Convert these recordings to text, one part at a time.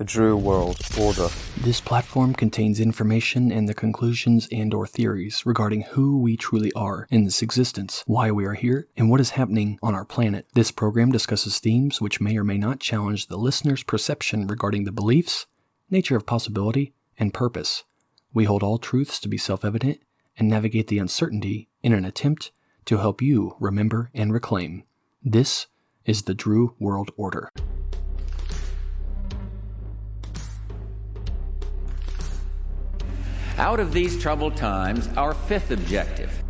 The Drew World Order. This platform contains information and the conclusions and/or theories regarding who we truly are in this existence, why we are here, and what is happening on our planet. This program discusses themes which may or may not challenge the listener's perception regarding the beliefs, nature of possibility, and purpose. We hold all truths to be self-evident and navigate the uncertainty in an attempt to help you remember and reclaim. This is the Drew World Order. Out of these troubled times, our fifth objective,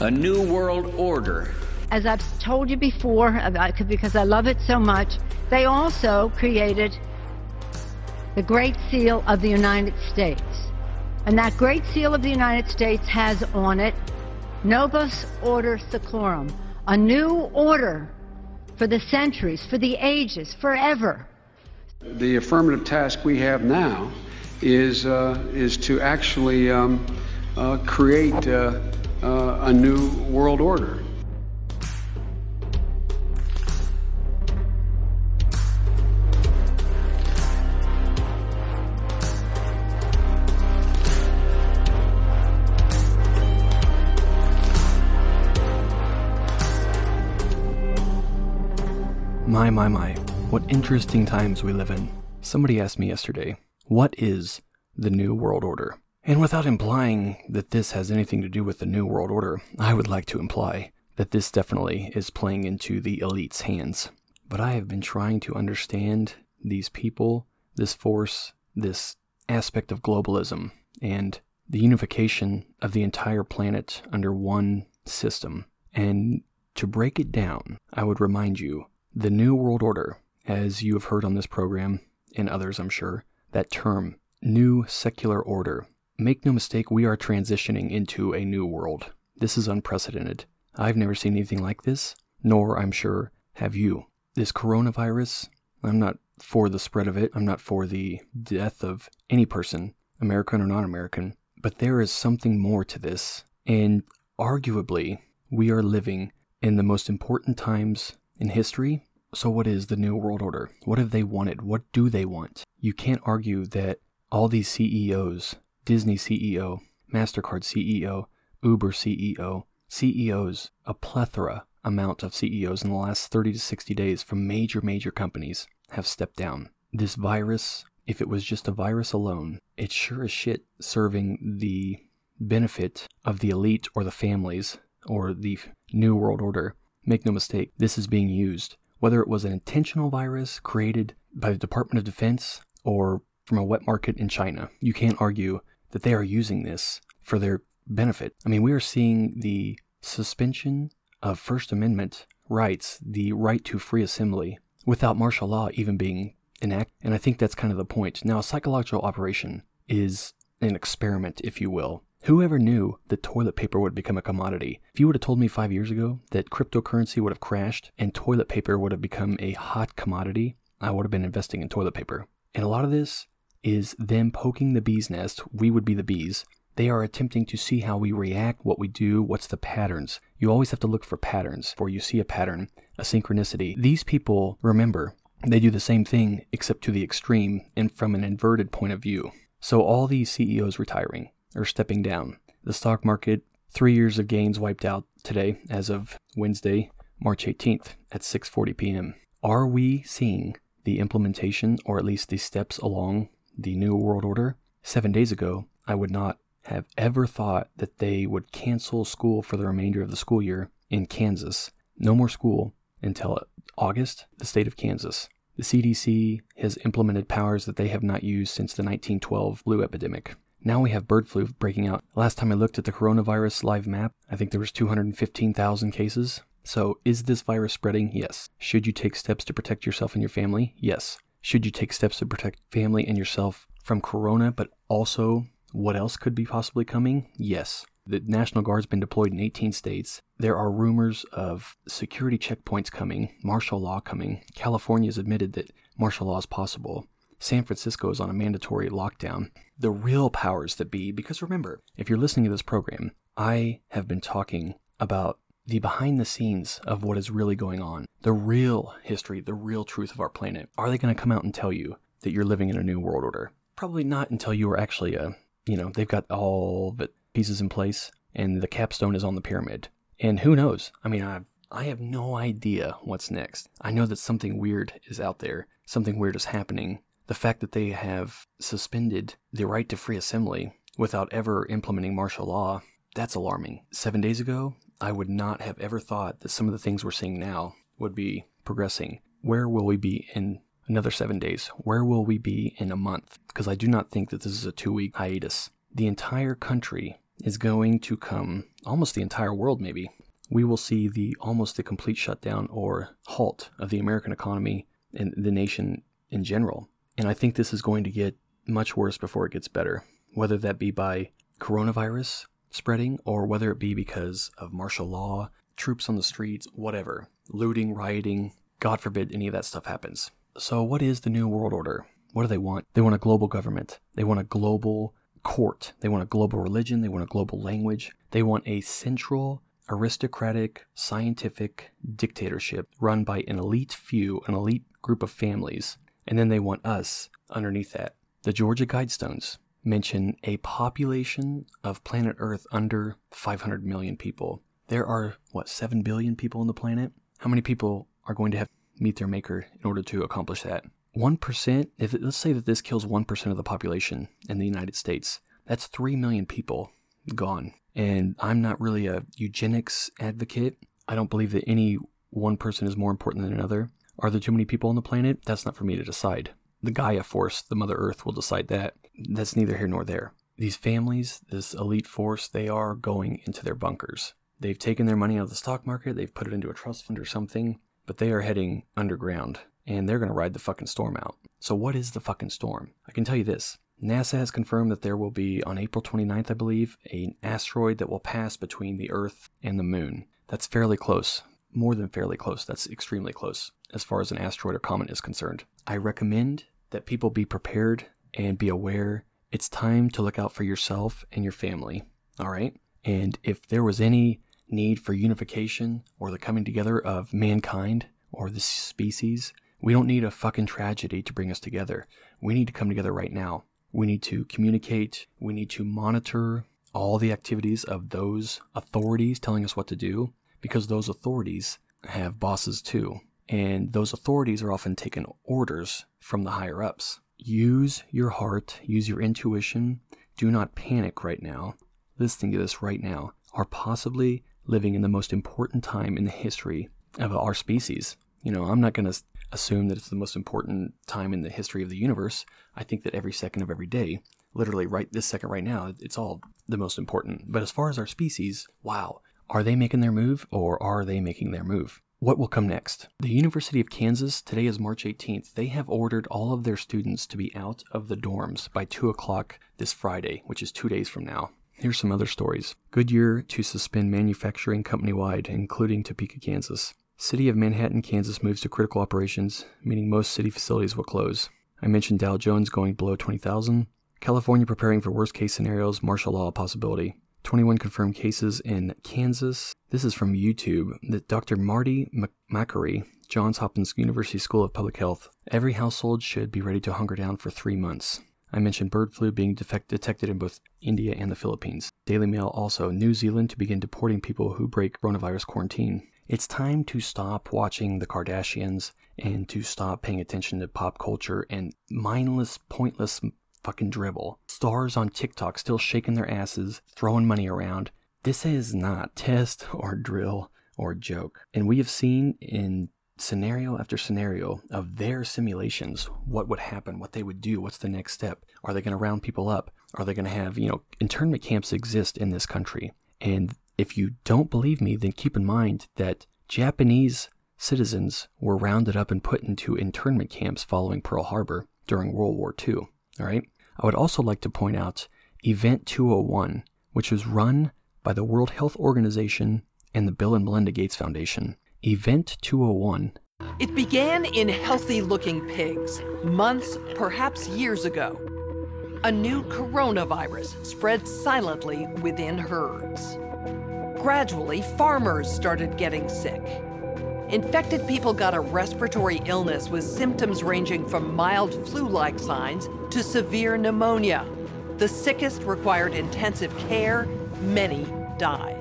a new world order. As I've told you before, because I love it so much, they also created the Great Seal of the United States. And that Great Seal of the United States has on it Novus Ordo Seclorum, a new order for the centuries, for the ages, forever. The affirmative task we have now is to actually create a new world order. My, what interesting times we live in. Somebody asked me yesterday, what is the New World Order? And without implying that this has anything to do with the New World Order, I would like to imply that this definitely is playing into the elite's hands. But I have been trying to understand these people, this force, this aspect of globalism, and the unification of the entire planet under one system. And to break it down, I would remind you, the New World Order, as you have heard on this program, and others I'm sure, that term, new secular order. Make no mistake, we are transitioning into a new world. This is unprecedented. I've never seen anything like this, nor, I'm sure, have you. This coronavirus, I'm not for the spread of it. I'm not for the death of any person, American or non-American. But there is something more to this. And arguably, we are living in the most important times in history. So what is the New World Order? What have they wanted? What do they want? You can't argue that all these CEOs, Disney CEO, MasterCard CEO, Uber CEO, CEOs, a plethora amount of CEOs in the last 30 to 60 days from major companies have stepped down. This virus, if it was just a virus alone, it's sure as shit serving the benefit of the elite or the families or the New World Order. Make no mistake, this is being used. Whether it was an intentional virus created by the Department of Defense or from a wet market in China, you can't argue that they are using this for their benefit. I mean, we are seeing the suspension of First Amendment rights, the right to free assembly, without martial law even being enacted. And I think that's kind of the point. Now, a psychological operation is an experiment, if you will. Whoever knew that toilet paper would become a commodity? If you would have told me 5 years ago that cryptocurrency would have crashed and toilet paper would have become a hot commodity, I would have been investing in toilet paper. And a lot of this is them poking the bee's nest. We would be the bees. They are attempting to see how we react, what we do, what's the patterns. You always have to look for patterns, for you see a pattern, a synchronicity. These people, remember, they do the same thing except to the extreme and from an inverted point of view. So all these CEOs retiring, or stepping down. The stock market, 3 years of gains wiped out today as of Wednesday, March 18th at 6:40 p.m. Are we seeing the implementation or at least the steps along the New World Order? 7 days ago, I would not have ever thought that they would cancel school for the remainder of the school year in Kansas. No more school until August, the state of Kansas. The CDC has implemented powers that they have not used since the 1912 flu epidemic. Now we have bird flu breaking out. Last time I looked at the coronavirus live map, I think there was 215,000 cases. So is this virus spreading? Yes. Should you take steps to protect yourself and your family? Yes. Should you take steps to protect family and yourself from corona, but also what else could be possibly coming? Yes. The National Guard's been deployed in 18 states. There are rumors of security checkpoints coming, martial law coming. California's admitted that martial law is possible. San Francisco is on a mandatory lockdown. The real powers that be, because remember, if you're listening to this program, I have been talking about the behind the scenes of what is really going on, the real history, the real truth of our planet. Are they going to come out and tell you that you're living in a new world order. Probably not until you are actually they've got all the pieces in place and the capstone is on the pyramid. And who knows? I mean, I have no idea what's next. I know that something weird is out there. Something weird is happening. The fact that they have suspended the right to free assembly without ever implementing martial law, that's alarming. 7 days ago, I would not have ever thought that some of the things we're seeing now would be progressing. Where will we be in another 7 days? Where will we be in a month? Because I do not think that this is a 2-week hiatus. The entire country is going to come, almost the entire world maybe. We will see almost the complete shutdown or halt of the American economy and the nation in general. And I think this is going to get much worse before it gets better, whether that be by coronavirus spreading or whether it be because of martial law, troops on the streets, whatever, looting, rioting, God forbid any of that stuff happens. So what is the New World Order? What do they want? They want a global government. They want a global court. They want a global religion. They want a global language. They want a central, aristocratic, scientific dictatorship run by an elite few, an elite group of families. And then they want us underneath that. The Georgia Guidestones mention a population of planet Earth under 500 million people. There are, 7 billion people on the planet? How many people are going to have to meet their maker in order to accomplish that? 1%, let's say that this kills 1% of the population in the United States. That's 3 million people gone. And I'm not really a eugenics advocate. I don't believe that any one person is more important than another. Are there too many people on the planet? That's not for me to decide. The Gaia force, the Mother Earth, will decide that. That's neither here nor there. These families, this elite force, they are going into their bunkers. They've taken their money out of the stock market, they've put it into a trust fund or something, but they are heading underground, and they're going to ride the fucking storm out. So what is the fucking storm? I can tell you this. NASA has confirmed that there will be, on April 29th, I believe, an asteroid that will pass between the Earth and the Moon. That's fairly close. More than fairly close. That's extremely close as far as an asteroid or comet is concerned. I recommend that people be prepared and be aware. It's time to look out for yourself and your family, all right? And if there was any need for unification or the coming together of mankind or the species, we don't need a fucking tragedy to bring us together. We need to come together right now. We need to communicate. We need to monitor all the activities of those authorities telling us what to do, because those authorities have bosses too. And those authorities are often taking orders from the higher-ups. Use your heart. Use your intuition. Do not panic right now. Listening to this right now are possibly living in the most important time in the history of our species. I'm not going to assume that it's the most important time in the history of the universe. I think that every second of every day, literally right this second right now, it's all the most important. But as far as our species, wow. Are they making their move, or are they making their move? What will come next? The University of Kansas, today is March 18th. They have ordered all of their students to be out of the dorms by 2 o'clock this Friday, which is 2 days from now. Here's some other stories. Goodyear to suspend manufacturing company-wide, including Topeka, Kansas. City of Manhattan, Kansas moves to critical operations, meaning most city facilities will close. I mentioned Dow Jones going below 20,000. California preparing for worst-case scenarios, martial law possibility. 21 confirmed cases in Kansas. This is from YouTube. That Dr. Marty Makary, Johns Hopkins University School of Public Health. Every household should be ready to hunker down for 3 months. I mentioned bird flu being detected in both India and the Philippines. Daily Mail also. New Zealand to begin deporting people who break coronavirus quarantine. It's time to stop watching the Kardashians and to stop paying attention to pop culture and mindless, pointless fucking dribble. Stars on TikTok still shaking their asses, throwing money around. This is not test or drill or joke. And we have seen in scenario after scenario of their simulations what would happen, what they would do, what's the next step. Are they going to round people up? Are they going to have, internment camps exist in this country? And if you don't believe me, then keep in mind that Japanese citizens were rounded up and put into internment camps following Pearl Harbor during World War II. All right. I would also like to point out Event 201, which is run by the World Health Organization and the Bill and Melinda Gates Foundation. Event 201. It began in healthy-looking pigs, months, perhaps years ago. A new coronavirus spread silently within herds. Gradually, farmers started getting sick. infected people got a respiratory illness with symptoms ranging from mild flu-like signs to severe pneumonia. The sickest required intensive care. Many died.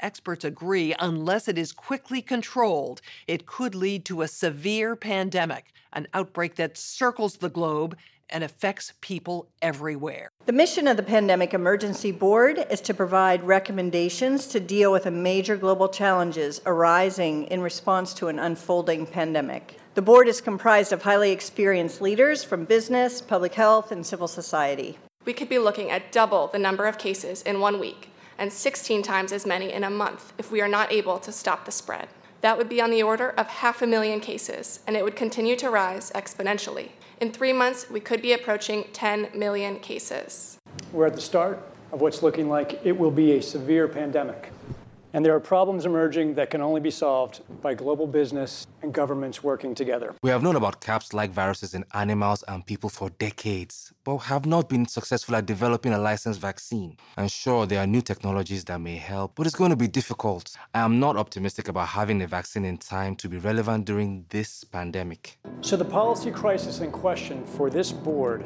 Experts agree, unless it is quickly controlled, it could lead to a severe pandemic, an outbreak that circles the globe and affects people everywhere. The mission of the Pandemic Emergency Board is to provide recommendations to deal with the major global challenges arising in response to an unfolding pandemic. The board is comprised of highly experienced leaders from business, public health, and civil society. We could be looking at double the number of cases in 1 week and 16 times as many in a month if we are not able to stop the spread. That would be on the order of 500,000 cases, and it would continue to rise exponentially. In 3 months, we could be approaching 10 million cases. We're at the start of what's looking like it will be a severe pandemic. And there are problems emerging that can only be solved by global business and governments working together. We have known about CAPS-like viruses in animals and people for decades, but have not been successful at developing a licensed vaccine. And sure, there are new technologies that may help, but it's going to be difficult. I am not optimistic about having a vaccine in time to be relevant during this pandemic. So the policy crisis in question for this board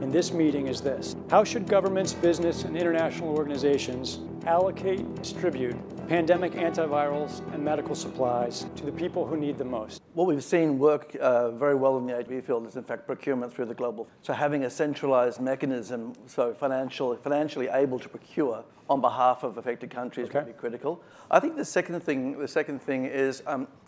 in this meeting is this: how should governments, business, and international organizations allocate and distribute pandemic antivirals and medical supplies to the people who need them most? What we've seen work very well in the HIV field is, in fact, procurement through the global. So having a centralized mechanism, so financially able to procure on behalf of affected countries would be critical. I think the second thing is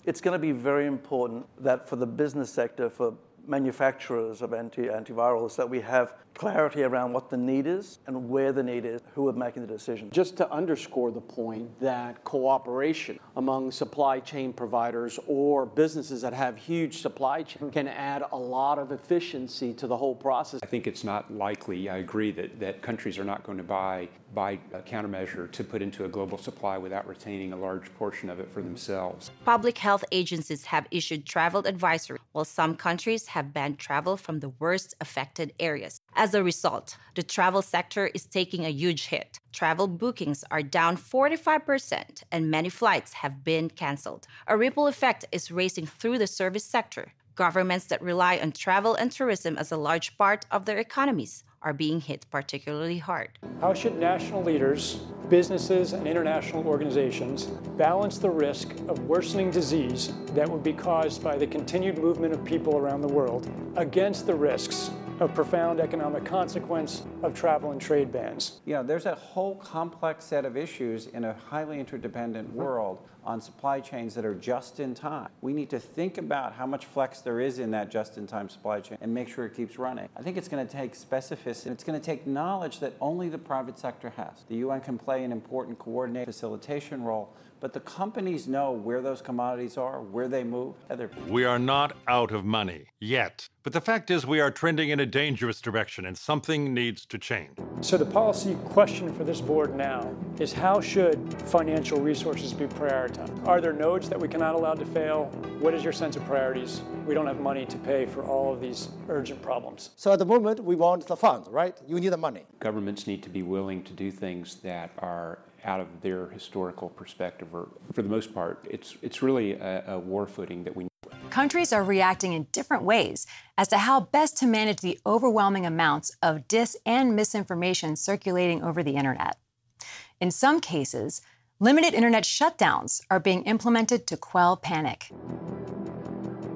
it's going to be very important that for the business sector, for manufacturers of antivirals, that we have clarity around what the need is and where the need is, who are making the decision. Just to underscore the point that cooperation among supply chain providers or businesses that have huge supply chain can add a lot of efficiency to the whole process. I think it's not likely, I agree, that countries are not going to buy a countermeasure to put into a global supply without retaining a large portion of it for themselves. Public health agencies have issued travel advisory, while some countries have banned travel from the worst affected areas. As a result, the travel sector is taking a huge hit. Travel bookings are down 45%, and many flights have been canceled. A ripple effect is racing through the service sector. Governments that rely on travel and tourism as a large part of their economies are being hit particularly hard. How should national leaders, businesses, and international organizations balance the risk of worsening disease that would be caused by the continued movement of people around the world against the risks of profound economic consequence of travel and trade bans? You know, there's a whole complex set of issues in a highly interdependent world on supply chains that are just in time. We need to think about how much flex there is in that just in time supply chain and make sure it keeps running. I think it's going to take specificity, and it's going to take knowledge that only the private sector has. The UN can play an important coordinated facilitation role, but the companies know where those commodities are, where they move. We are not out of money yet, but the fact is we are trending in a dangerous direction and something needs to change. So the policy question for this board now is, how should financial resources be prioritized? Are there nodes that we cannot allow to fail? What is your sense of priorities? We don't have money to pay for all of these urgent problems. So at the moment, we want the funds, right? You need the money. Governments need to be willing to do things that are out of their historical perspective, or for the most part, it's really a war footing that we need. Countries are reacting in different ways as to how best to manage the overwhelming amounts of dis and misinformation circulating over the internet. In some cases, limited internet shutdowns are being implemented to quell panic.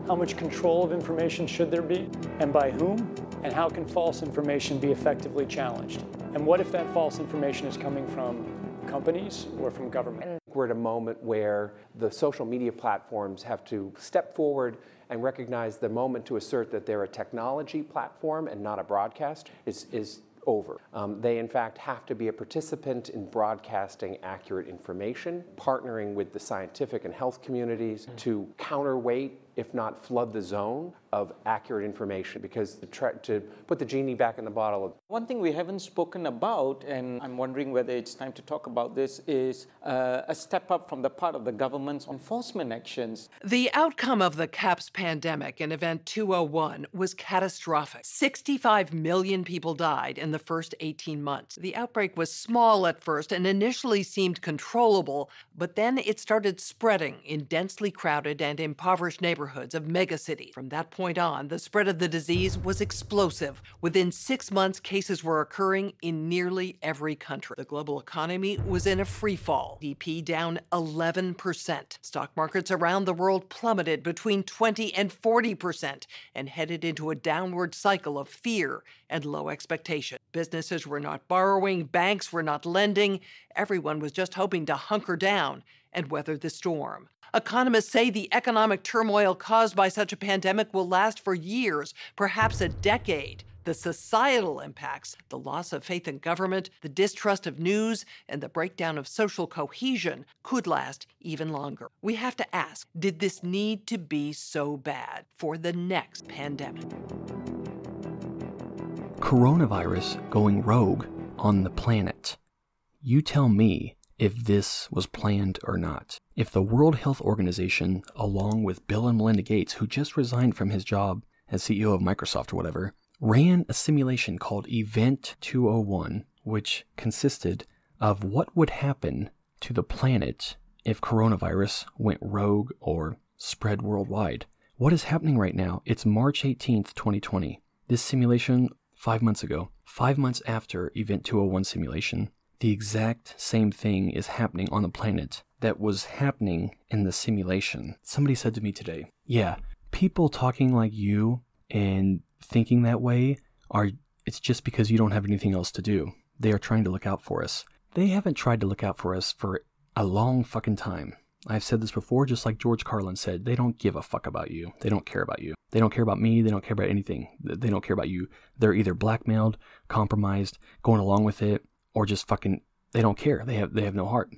How much control of information should there be, and by whom? And how can false information be effectively challenged? And what if that false information is coming from companies or from government? We're at a moment where the social media platforms have to step forward and recognize the moment to assert that they're a technology platform and not a broadcast is over. They, in fact, have to be a participant in broadcasting accurate information, partnering with the scientific and health communities to counterweight if not flood the zone, of accurate information, because to put the genie back in the bottle. One thing we haven't spoken about, and I'm wondering whether it's time to talk about this, is a step up from the part of the government's enforcement actions. The outcome of the CAPS pandemic in Event 201 was catastrophic. 65 million people died in the first 18 months. The outbreak was small at first and initially seemed controllable, but then it started spreading in densely crowded and impoverished neighborhoods of megacities. From that point on, the spread of the disease was explosive. Within 6 months, cases were occurring in nearly every country. The global economy was in a free fall. GDP down 11%. Stock markets around the world plummeted between 20 and 40% and headed into a downward cycle of fear and low expectation. Businesses were not borrowing, banks were not lending. Everyone was just hoping to hunker down and weather the storm. Economists say the economic turmoil caused by such a pandemic will last for years, perhaps a decade. The societal impacts, the loss of faith in government, the distrust of news, and the breakdown of social cohesion could last even longer. We have to ask, did this need to be so bad for the next pandemic? Coronavirus going rogue on the planet. You tell me if this was planned or not. If the World Health Organization, along with Bill and Melinda Gates, who just resigned from his job as CEO of Microsoft or whatever, ran a simulation called Event 201, which consisted of what would happen to the planet if coronavirus went rogue or spread worldwide. What is happening right now? It's March 18th, 2020. This simulation, 5 months ago, 5 months after Event 201 simulation, the exact same thing is happening on the planet that was happening in the simulation. Somebody said to me today, yeah, people talking like you and thinking that way it's just because you don't have anything else to do. They are trying to look out for us. They haven't tried to look out for us for a long fucking time. I've said this before, just like George Carlin said, they don't give a fuck about you. They don't care about you. They don't care about me. They don't care about anything. They don't care about you. They're either blackmailed, compromised, going along with it, or just fucking, they don't care. They have no heart.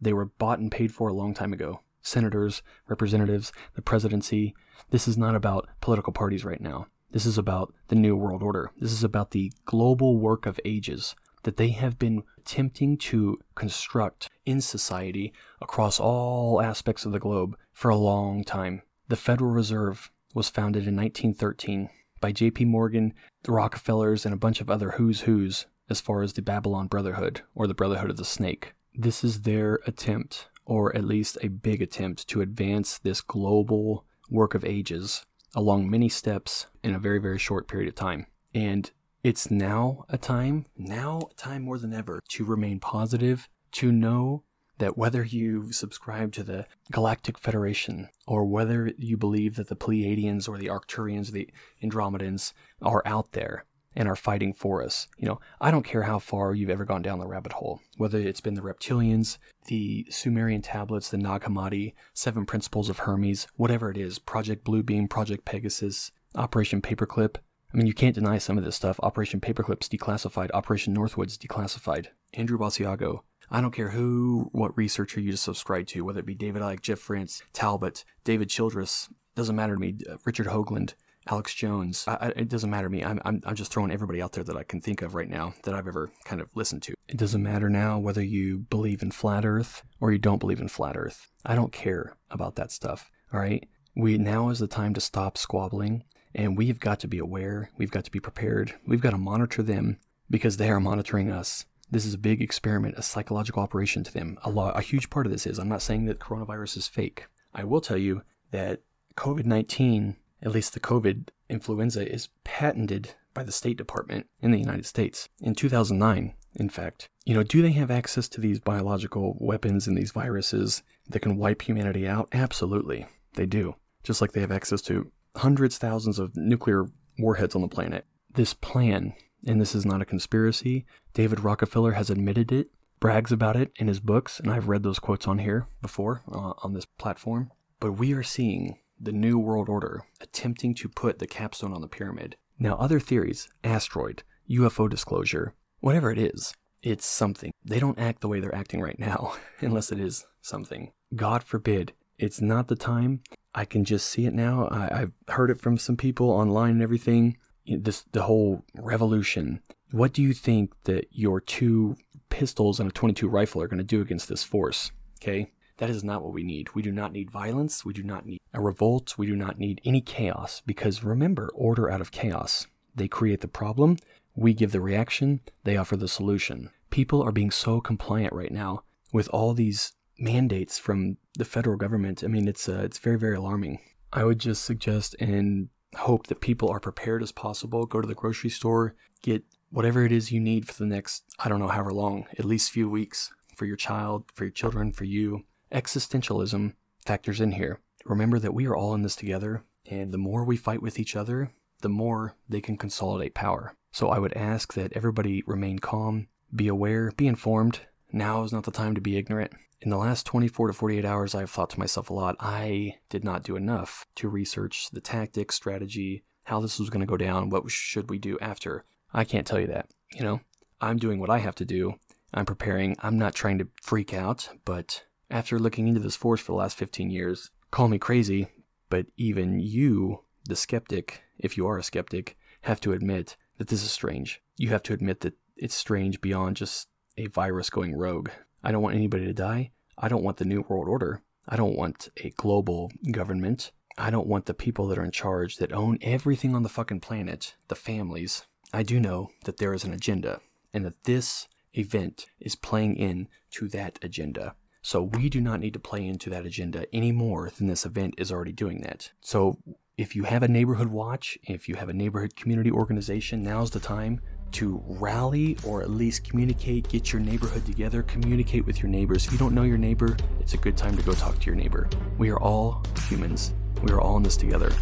They were bought and paid for a long time ago. Senators, representatives, the presidency. This is not about political parties right now. This is about the New World Order. This is about the global work of ages that they have been attempting to construct in society across all aspects of the globe for a long time. The Federal Reserve was founded in 1913 by J.P. Morgan, the Rockefellers, and a bunch of other who's who's, as far as the Babylon Brotherhood, or the Brotherhood of the Snake. This is their attempt, or at least a big attempt, to advance this global work of ages along many steps in a very, very short period of time. And it's now a time more than ever to remain positive, to know that whether you subscribe to the Galactic Federation, or whether you believe that the Pleiadians or the Arcturians or the Andromedans are out there, and are fighting for us. You know, I don't care how far you've ever gone down the rabbit hole, whether it's been the reptilians, the Sumerian tablets, the Nag Hammadi, Seven Principles of Hermes, whatever it is, Project Bluebeam, Project Pegasus, Operation Paperclip. I mean, you can't deny some of this stuff. Operation Paperclip's declassified. Operation Northwoods declassified. Andrew Basiago. I don't care what researcher you subscribe to, whether it be David Icke, Jeff France, Talbot, David Childress, doesn't matter to me, Richard Hoagland, Alex Jones. It doesn't matter to me. I'm just throwing everybody out there that I can think of right now that I've ever kind of listened to. It doesn't matter now whether you believe in flat earth or you don't believe in flat earth. I don't care about that stuff, all right? Now is the time to stop squabbling, and we've got to be aware. We've got to be prepared. We've got to monitor them because they are monitoring us. This is a big experiment, a psychological operation to them. A huge part of this is, I'm not saying that coronavirus is fake. I will tell you that COVID-19, at least the COVID influenza, is patented by the State Department in the United States in 2009, in fact. You know, do they have access to these biological weapons and these viruses that can wipe humanity out? Absolutely, they do. Just like they have access to hundreds, thousands of nuclear warheads on the planet. This plan, and this is not a conspiracy, David Rockefeller has admitted it, brags about it in his books, and I've read those quotes on here before, on this platform. But we are seeing the New World Order attempting to put the capstone on the pyramid. Now, other theories, asteroid, UFO disclosure, whatever it is, it's something. They don't act the way they're acting right now, unless it is something. God forbid It's not the time. I can just see it now. I've heard it from some people online and everything. The whole revolution. What do you think that your two pistols and a .22 rifle are going to do against this force? Okay, that is not what we need. We do not need violence. We do not need a revolt. We do not need any chaos, because remember, order out of chaos. They create the problem. We give the reaction. They offer the solution. People are being so compliant right now with all these mandates from the federal government. I mean, it's very, very alarming. I would just suggest and hope that people are prepared as possible. Go to the grocery store, get whatever it is you need for the next, I don't know, however long, at least few weeks for your child, for your children, for you. Existentialism factors in here. Remember that we are all in this together, and the more we fight with each other, the more they can consolidate power. So I would ask that everybody remain calm, be aware, be informed. Now is not the time to be ignorant. In the last 24 to 48 hours, I've thought to myself a lot, I did not do enough to research the tactics, strategy, how this was going to go down, what should we do after. I can't tell you that, you know. I'm doing what I have to do. I'm preparing. I'm not trying to freak out, but after looking into this force for the last 15 years, call me crazy, but even you, the skeptic, if you are a skeptic, have to admit that this is strange. You have to admit that it's strange beyond just a virus going rogue. I don't want anybody to die. I don't want the New World Order. I don't want a global government. I don't want the people that are in charge that own everything on the fucking planet, the families. I do know that there is an agenda, and that this event is playing in to that agenda. So we do not need to play into that agenda any more than this event is already doing that. So if you have a neighborhood watch, if you have a neighborhood community organization, now's the time to rally, or at least communicate, get your neighborhood together, communicate with your neighbors. If you don't know your neighbor, it's a good time to go talk to your neighbor. We are all humans. We are all in this together.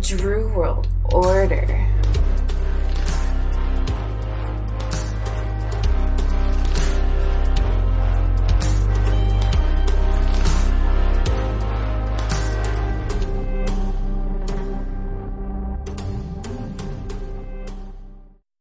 Drew World Order.